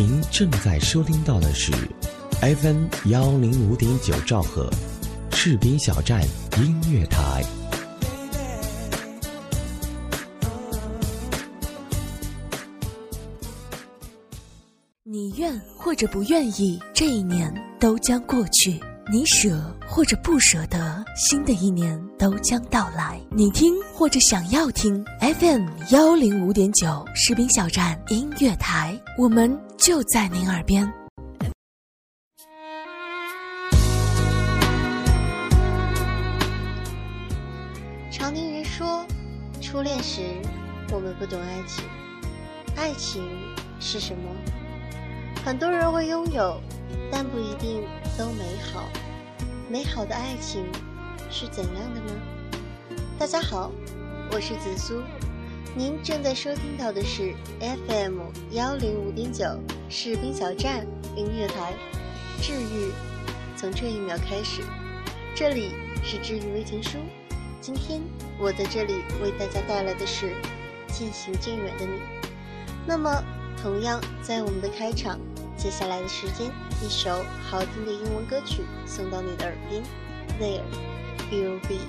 您正在收听到的是 FM105.9 兆赫，赤兵小站音乐台。你愿或者不愿意，这一年都将过去；你舍或者不舍得，新的一年都将到来。你听或者想要听 FM105.9 士兵小站音乐台，我们就在您耳边。常听人说，初恋时我们不懂爱情，爱情是什么？很多人会拥有，但不一定都美好。美好的爱情是怎样的呢？大家好，我是紫苏，您正在收听到的是 FM105.9 士兵小站音乐台，治愈从这一秒开始，这里是治愈微情书。今天我在这里为大家带来的是渐行渐远的你。那么同样在我们的开场，接下来的时间，一首好听的英文歌曲送到你的耳边。 There you'll be。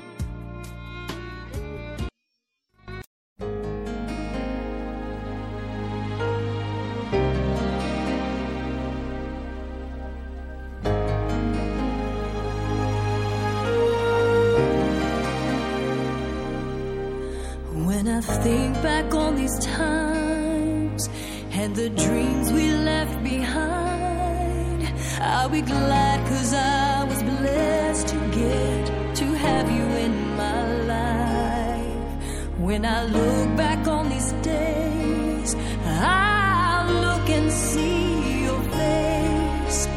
When I think back on these times and the dreams we left behind, I'll be glad, 'cause I was blessed to get to have you in my life. When I look back on these days, I'll look and see your face.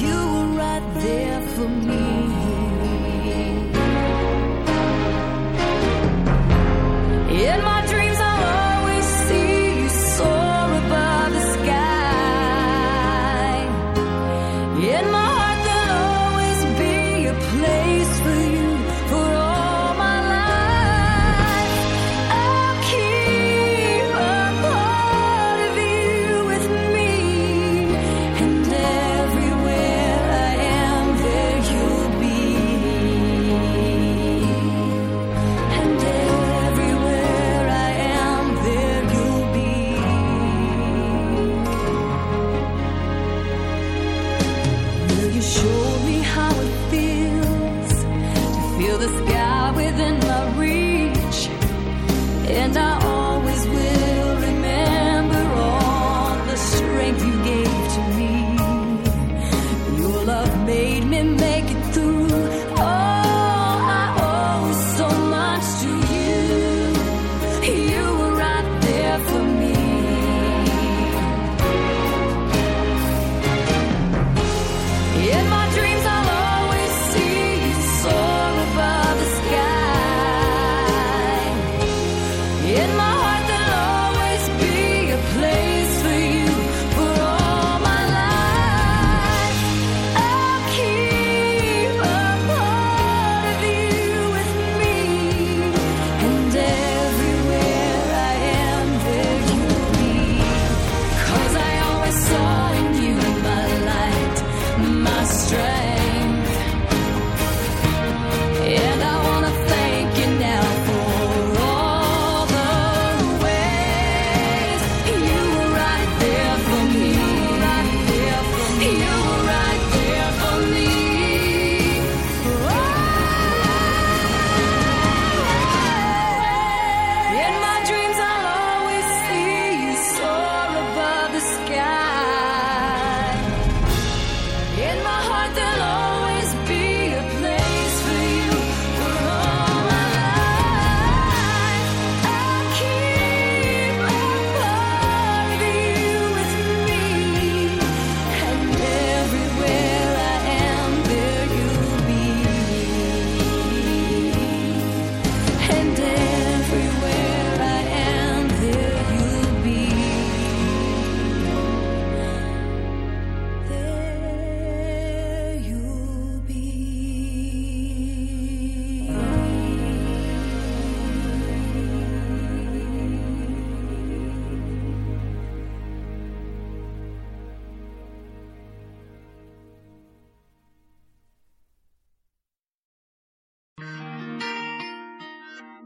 You were right there for me. In my dreams I'll always see you soar above the sky. In my heart there'll always be a place for you for all my life. I'll keep a part of you with me, and everywhere I am there you'll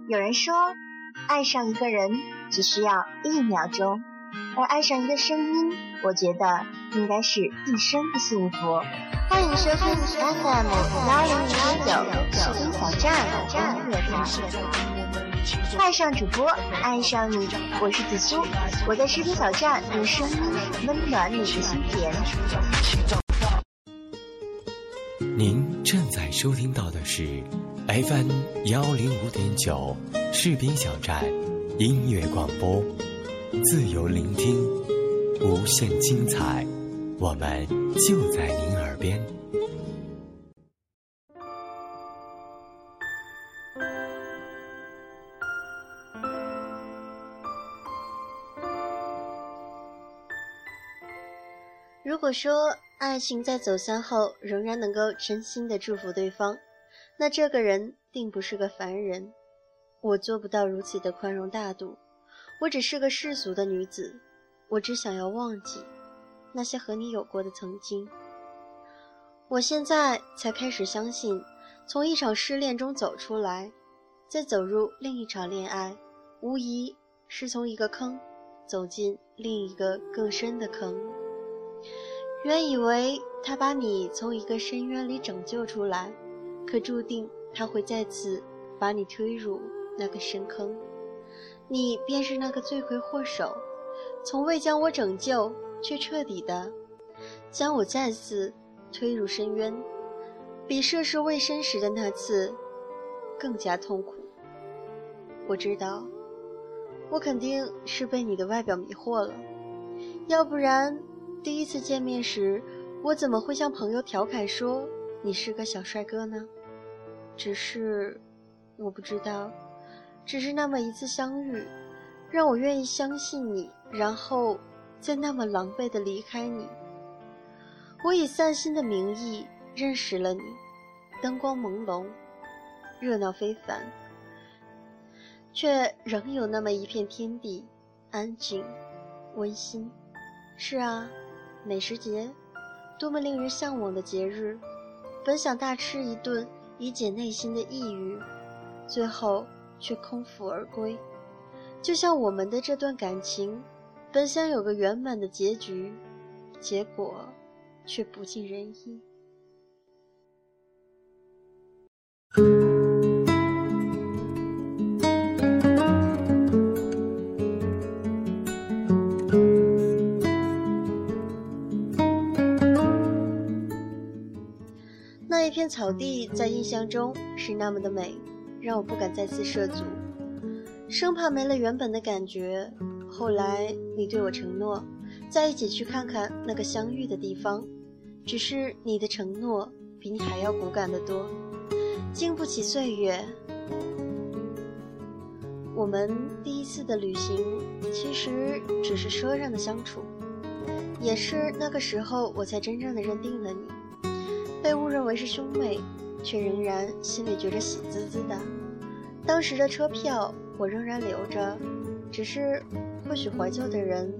有人说，爱上一个人只需要1秒钟，而爱上一个声音，我觉得应该是一生的幸福。欢迎收听 FM105.9 声音小站音乐台，爱上主播，爱上你，我是紫苏，我在视频小站用声音温暖你的心田。您正在收听到的是 FM105.9 视频小站音乐广播，自由聆听，无限精彩，我们就在您耳边。如果说爱情在走向后仍然能够真心的祝福对方，那这个人定不是个凡人。我做不到如此的宽容大度，我只是个世俗的女子，我只想要忘记那些和你有过的曾经。我现在才开始相信，从一场失恋中走出来，再走入另一场恋爱，无疑是从一个坑走进另一个更深的坑。原以为他把你从一个深渊里拯救出来，可注定他会再次把你推入那个深坑。你便是那个罪魁祸首，从未将我拯救，却彻底的将我再次推入深渊，比涉世未深时的那次更加痛苦。我知道，我肯定是被你的外表迷惑了，要不然第一次见面时，我怎么会向朋友调侃说你是个小帅哥呢？只是我不知道，只是那么一次相遇，让我愿意相信你，然后再那么狼狈地离开你。我以散心的名义认识了你，灯光朦胧，热闹非凡，却仍有那么一片天地，安静温馨。是啊，美食节，多么令人向往的节日，本想大吃一顿以解内心的抑郁，最后却空腹而归。就像我们的这段感情，本想有个圆满的结局，结果却不尽人意。那一片草地在印象中是那么的美，让我不敢再次涉足，生怕没了原本的感觉。后来你对我承诺，再一起去看看那个相遇的地方，只是你的承诺比你还要骨感得多，经不起岁月。我们第一次的旅行其实只是车上的相处，也是那个时候我才真正的认定了你，被误认为是兄妹，却仍然心里觉着喜滋滋的。当时的车票我仍然留着，只是或许怀旧的人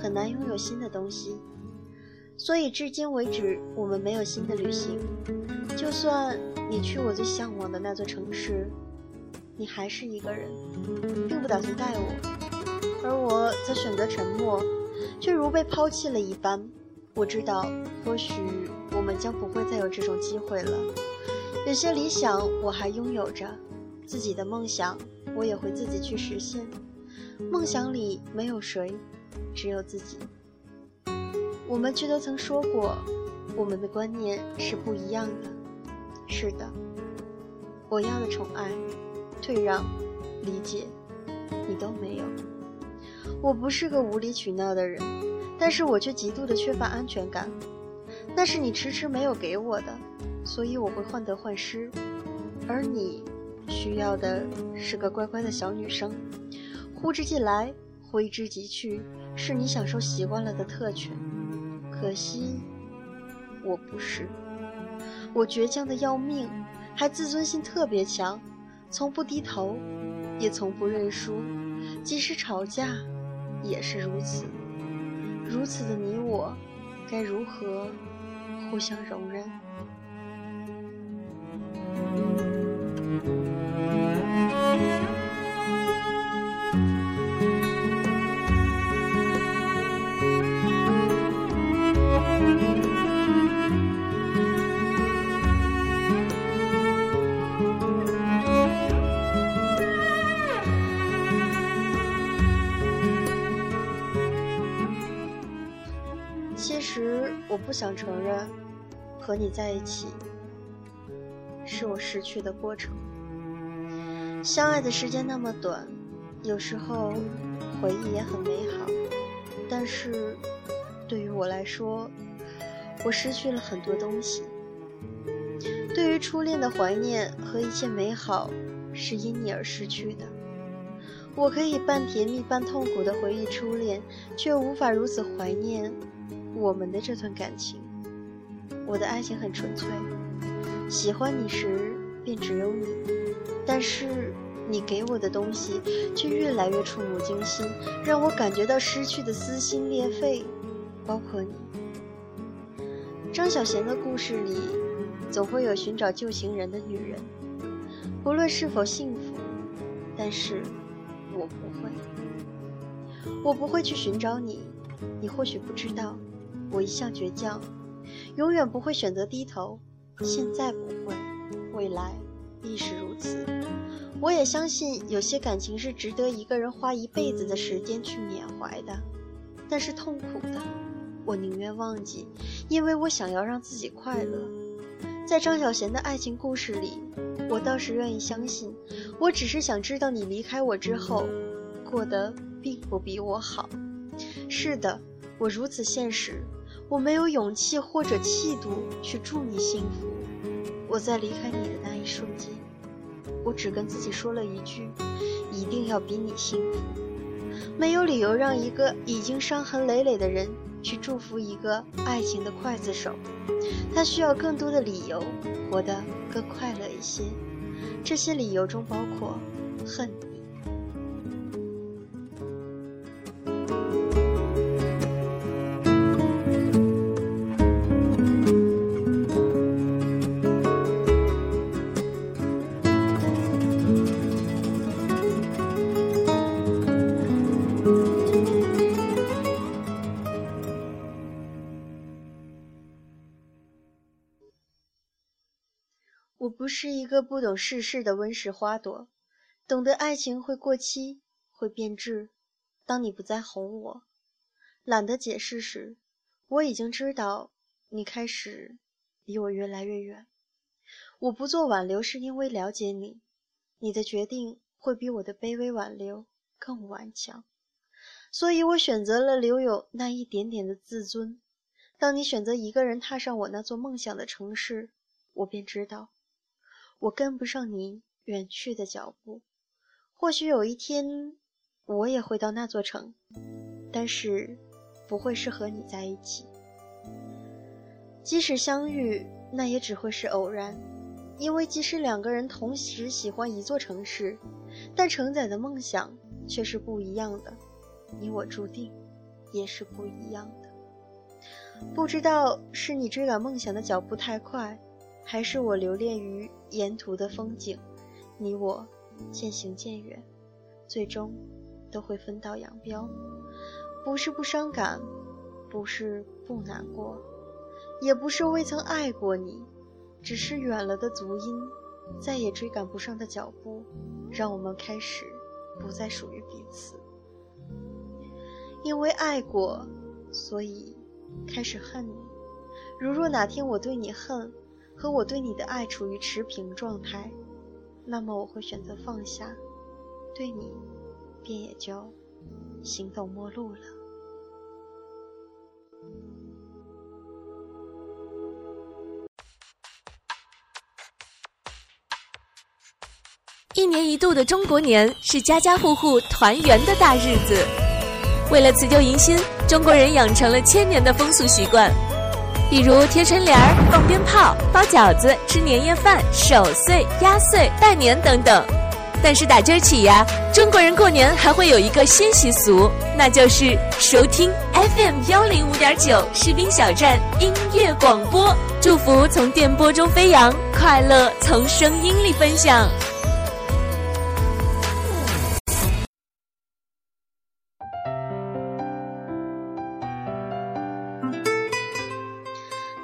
很难拥有新的东西，所以至今为止我们没有新的旅行。就算你去我最向往的那座城市，你还是一个人，并不打算带我，而我则选择沉默，却如被抛弃了一般。我知道，或许我们将不会再有这种机会了。有些理想我还拥有着，自己的梦想我也会自己去实现。梦想里没有谁，只有自己。我们却都曾说过，我们的观念是不一样的。是的，我要的宠爱、退让、理解，你都没有。我不是个无理取闹的人，但是我却极度的缺乏安全感，那是你迟迟没有给我的，所以我会患得患失。而你需要的是个乖乖的小女生，呼之即来，挥之即去，是你享受习惯了的特权。可惜我不是，我倔强的要命，还自尊心特别强，从不低头，也从不认输，即使吵架也是如此。如此的你我该如何互相容忍？其实我不想承认，和你在一起是我失去的过程。相爱的时间那么短，有时候回忆也很美好，但是对于我来说，我失去了很多东西。对于初恋的怀念和一切美好是因你而失去的。我可以半甜蜜半痛苦地回忆初恋，却无法如此怀念我们的这段感情。我的爱情很纯粹，喜欢你时便只有你，但是你给我的东西却越来越触目惊心，让我感觉到失去的撕心裂肺，包括你。张小娴的故事里总会有寻找旧情人的女人，不论是否幸福，但是我不会去寻找你。你或许不知道，我一向倔强，永远不会选择低头，现在不会，未来亦是如此。我也相信有些感情是值得一个人花一辈子的时间去缅怀的，但是痛苦的我宁愿忘记，因为我想要让自己快乐。在张小娴的爱情故事里，我倒是愿意相信，我只是想知道你离开我之后过得并不比我好。是的，我如此现实，我没有勇气或者气度去祝你幸福。我在离开你的那一瞬间，我只跟自己说了一句，一定要比你幸福。没有理由让一个已经伤痕累累的人去祝福一个爱情的刽子手，他需要更多的理由活得更快乐一些。这些理由中包括恨。我不是一个不懂世事的温室花朵，懂得爱情会过期，会变质。当你不再哄我，懒得解释时，我已经知道你开始离我越来越远。我不做挽留，是因为了解你，你的决定会比我的卑微挽留更顽强，所以我选择了留有那一点点的自尊。当你选择一个人踏上我那座梦想的城市，我便知道我跟不上你远去的脚步。或许有一天我也回到那座城，但是不会是和你在一起。即使相遇，那也只会是偶然，因为即使两个人同时喜欢一座城市，但承载的梦想却是不一样的，你我注定也是不一样的。不知道是你追赶梦想的脚步太快，还是我留恋于沿途的风景，你我渐行渐远，最终都会分道扬镳。不是不伤感，不是不难过，也不是未曾爱过你，只是远了的足音，再也追赶不上的脚步，让我们开始不再属于彼此。因为爱过，所以开始恨你。如若哪天我对你恨和我对你的爱处于持平状态，那么我会选择放下，对你便也就形同陌路了。一年一度的中国年是家家户户团圆的大日子，为了辞旧迎新，中国人养成了千年的风俗习惯，比如贴春联、放鞭炮、包饺子、吃年夜饭、守岁、压岁、拜年等等。但是打今儿起呀，中国人过年还会有一个新习俗，那就是收听 FM105.9 士兵小站音乐广播，祝福从电波中飞扬，快乐从声音里分享。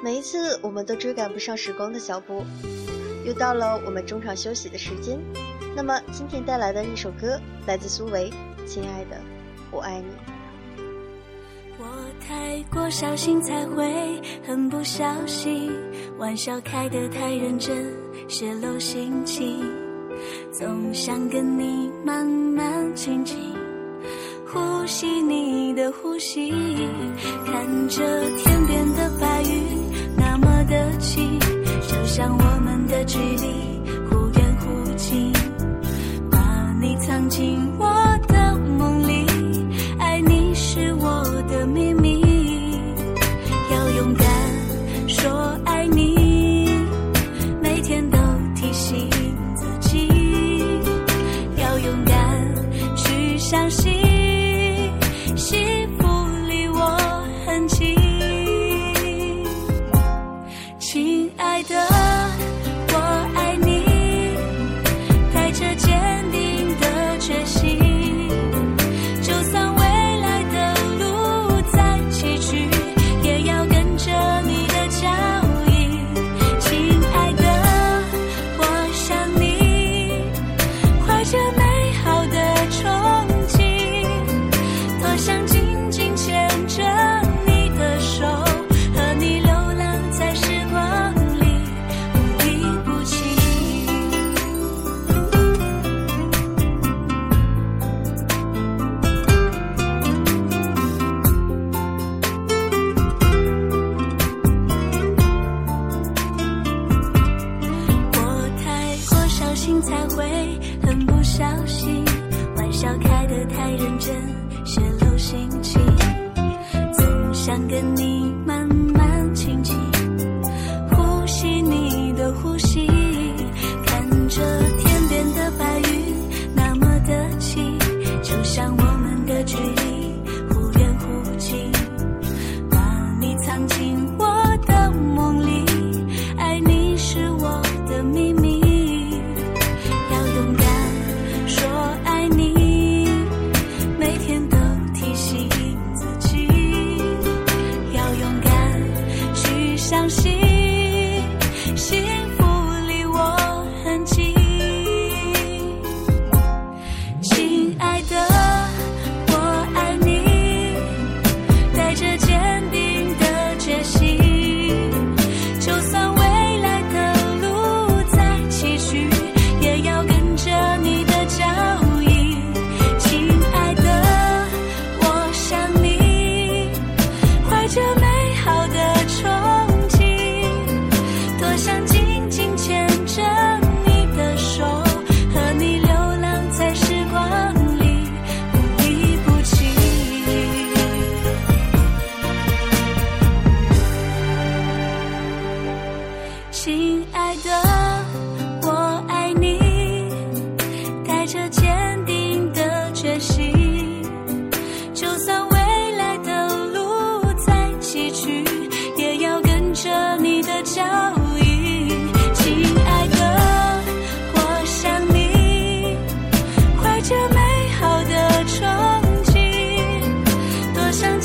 每一次我们都追赶不上时光的脚步，又到了我们中场休息的时间。那么今天带来的一首歌来自苏芗，亲爱的我爱你。我太过小心才会很不小心，玩笑开得太认真，泄露心情，总想跟你慢慢亲近，呼吸你的呼吸，看着天边的白云那么的近，就像我们的距离忽远忽近，把你藏进我的梦里，爱你是我的秘密，要勇敢说爱你，每天都提醒自己，要勇敢去相信，幸福离我很近，亲爱的我爱你，带着坚定的决心，就算未来的路再崎岖，也要跟着你的脚印，亲爱的我想你，怀着美好的憧憬，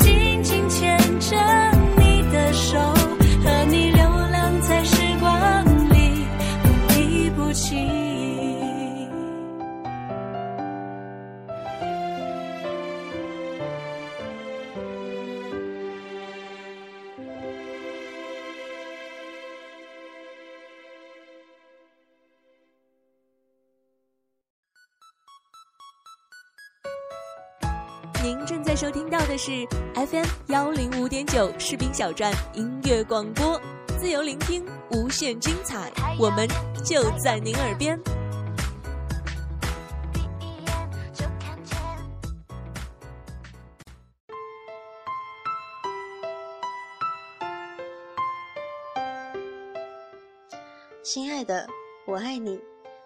多想紧紧牵着收听到的是 FM105.9 士兵小站音乐广播，自由聆听，无限精彩，我们就在您耳边。亲爱的，我爱你，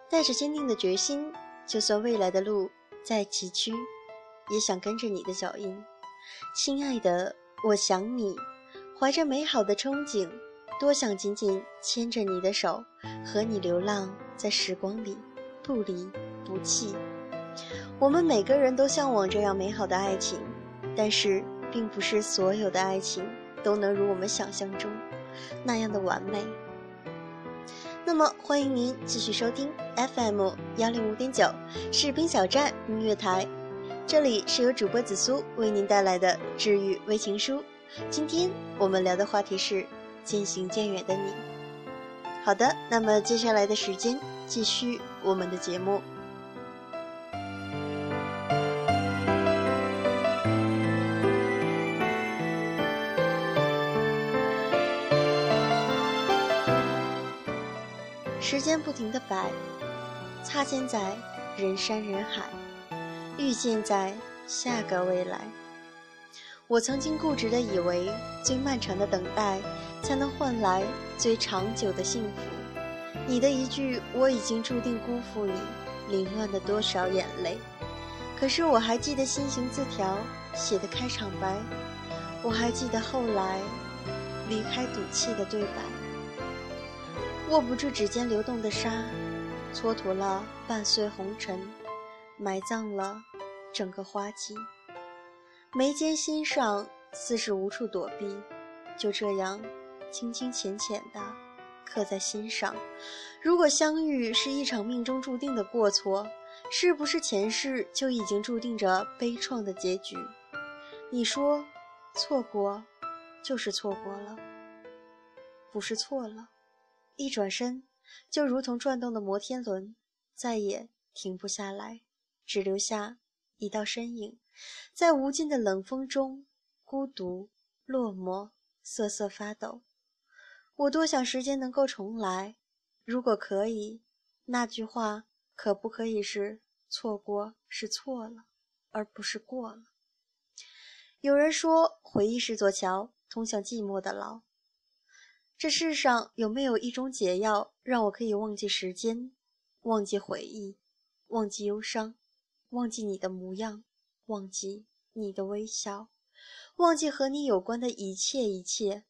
带着坚定的决心，就算未来的路再崎岖，也想跟着你的脚印，亲爱的，我想你，怀着美好的憧憬，多想紧紧牵着你的手，和你流浪在时光里，不离不弃。我们每个人都向往这样美好的爱情，但是并不是所有的爱情都能如我们想象中那样的完美。那么欢迎您继续收听 FM105.9 士兵小站音乐台，这里是由主播紫苏为您带来的治愈微情书，今天我们聊的话题是渐行渐远的你。好的，那么接下来的时间继续我们的节目。时间不停地摆，擦肩在人山人海，遇见在下个未来。我曾经固执地以为最漫长的等待才能换来最长久的幸福，你的一句我已经注定辜负你，凌乱的多少眼泪。可是我还记得心形字条写的开场白，我还记得后来离开赌气的对白。握不住指尖流动的沙，蹉跎了半岁红尘，埋葬了整个花季。眉间心上似是无处躲避，就这样清清浅浅的刻在心上。如果相遇是一场命中注定的过错，是不是前世就已经注定着悲怆的结局？你说错过就是错过了，不是错了。一转身，就如同转动的摩天轮，再也停不下来，只留下一道身影，在无尽的冷风中，孤独、落寞、瑟瑟发抖。我多想时间能够重来，如果可以，那句话可不可以是：错过是错了，而不是过了。有人说，回忆是座桥，通向寂寞的牢。这世上有没有一种解药，让我可以忘记时间，忘记回忆，忘记忧伤，忘记你的模样，忘记你的微笑，忘记和你有关的一切一切？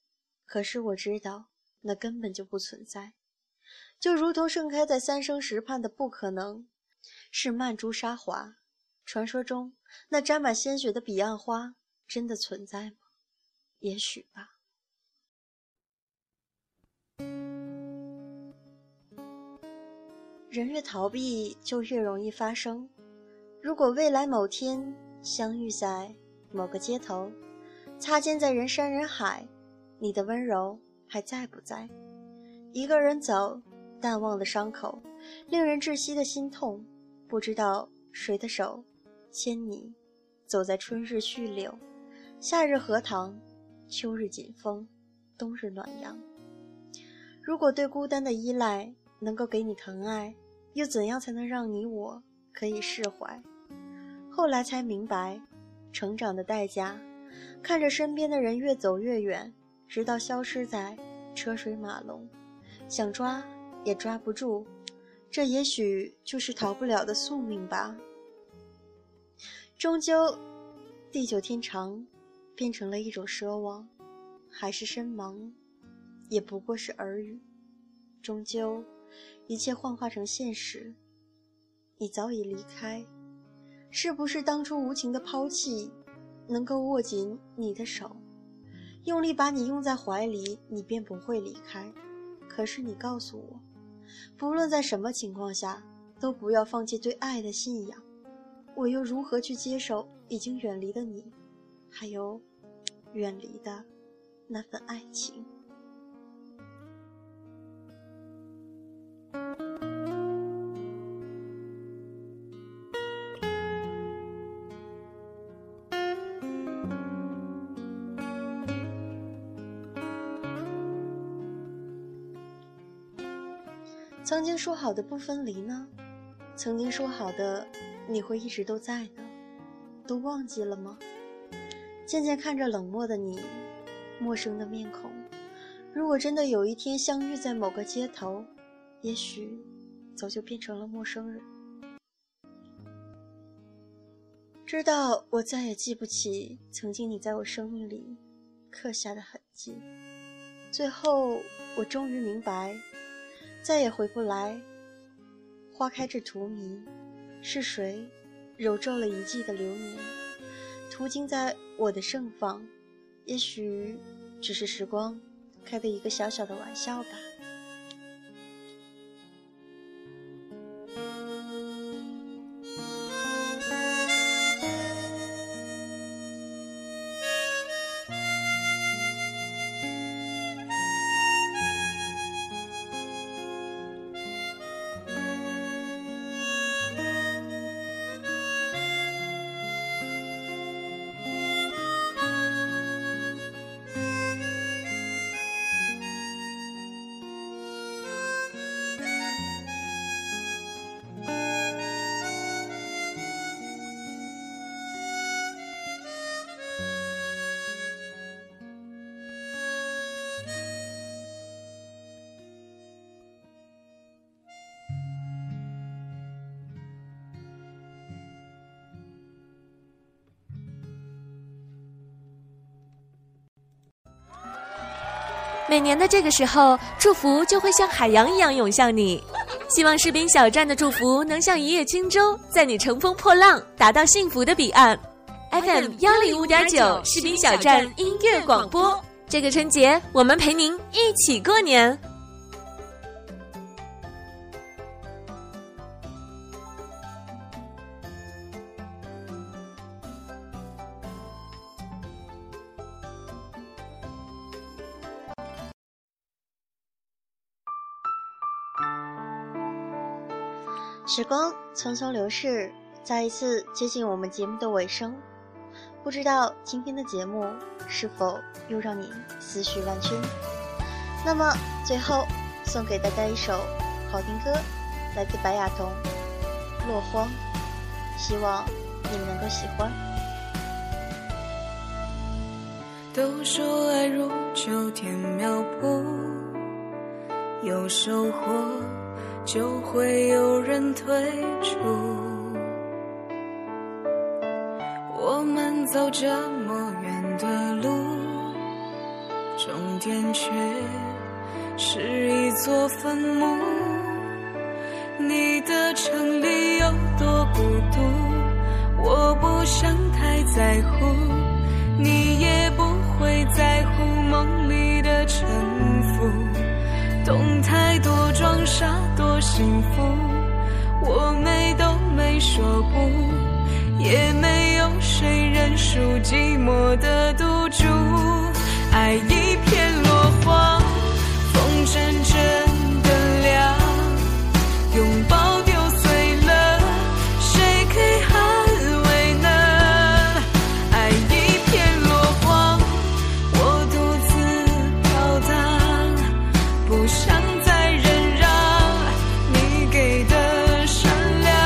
可是我知道，那根本就不存在。就如同盛开在三生石畔的不可能，是曼珠沙华。传说中，那沾满鲜血的彼岸花，真的存在吗？也许吧。人越逃避就越容易发生。如果未来某天相遇在某个街头，擦肩在人山人海，你的温柔还在不在？一个人走，淡忘了伤口，令人窒息的心痛，不知道谁的手牵你走在春日絮柳，夏日荷塘，秋日锦风，冬日暖阳。如果对孤单的依赖能够给你疼爱，又怎样才能让你我可以释怀？后来才明白，成长的代价，看着身边的人越走越远，直到消失在车水马龙，想抓也抓不住。这也许就是逃不了的宿命吧。终究，地久天长，变成了一种奢望，海誓山盟，也不过是耳语。终究一切幻化成现实，你早已离开。是不是当初无情的抛弃，能够握紧你的手，用力把你拥在怀里，你便不会离开？可是你告诉我，不论在什么情况下，都不要放弃对爱的信仰。我又如何去接受已经远离的你，还有远离的那份爱情？曾经说好的不分离呢？曾经说好的你会一直都在呢？都忘记了吗？渐渐看着冷漠的你，陌生的面孔，如果真的有一天相遇在某个街头，也许早就变成了陌生人。知道我再也记不起曾经你在我生命里刻下的痕迹。最后我终于明白，再也回不来。花开至荼蘼，是谁揉皱了一季的流年，途经在我的盛放？也许只是时光开的一个小小的玩笑吧。每年的这个时候，祝福就会像海洋一样涌向你。希望士兵小站的祝福能像一叶轻舟，在你乘风破浪，达到幸福的彼岸。FM105.9 士兵小站音乐广播，这个春节我们陪您一起过年。时光匆匆流逝，再一次接近我们节目的尾声。不知道今天的节目是否又让你思绪万千？那么最后送给大家一首好听歌，来自白雅彤，《落荒》，希望你们能够喜欢。都说爱如秋天苗圃，有收获就会有人退出，我们走这么远的路，终点却是一座坟墓。你的城里有多孤独，我不想太在乎，你也不会在乎梦里的沉浮。懂太多，装傻多幸福，我都没说不，也没有谁认输寂寞的赌注。爱一片落荒，风阵阵的凉，拥抱丢碎了，谁可以捍卫呢？爱一片落荒，我独自飘荡，不想再忍让你给的善良。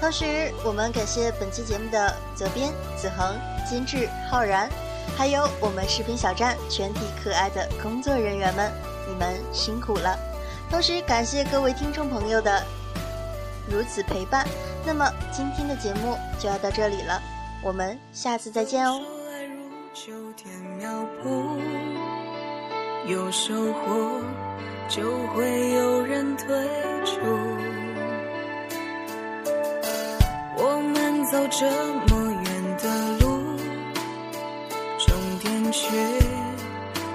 同时我们感谢本期节目的责编子恒、监制浩然，还有我们视频小站全体可爱的工作人员们，你们辛苦了。同时感谢各位听众朋友的如此陪伴。那么今天的节目就要到这里了，我们下次再见哦。说爱如秋天苗圃，有收获就会有人退出，我们走这么远的路，终点却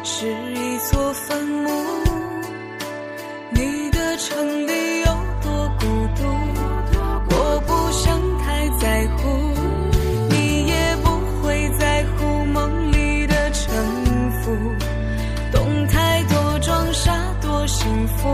是一座坟墓。你的城里在乎，你也不会在乎梦里的沉浮。懂太多，装傻多幸福。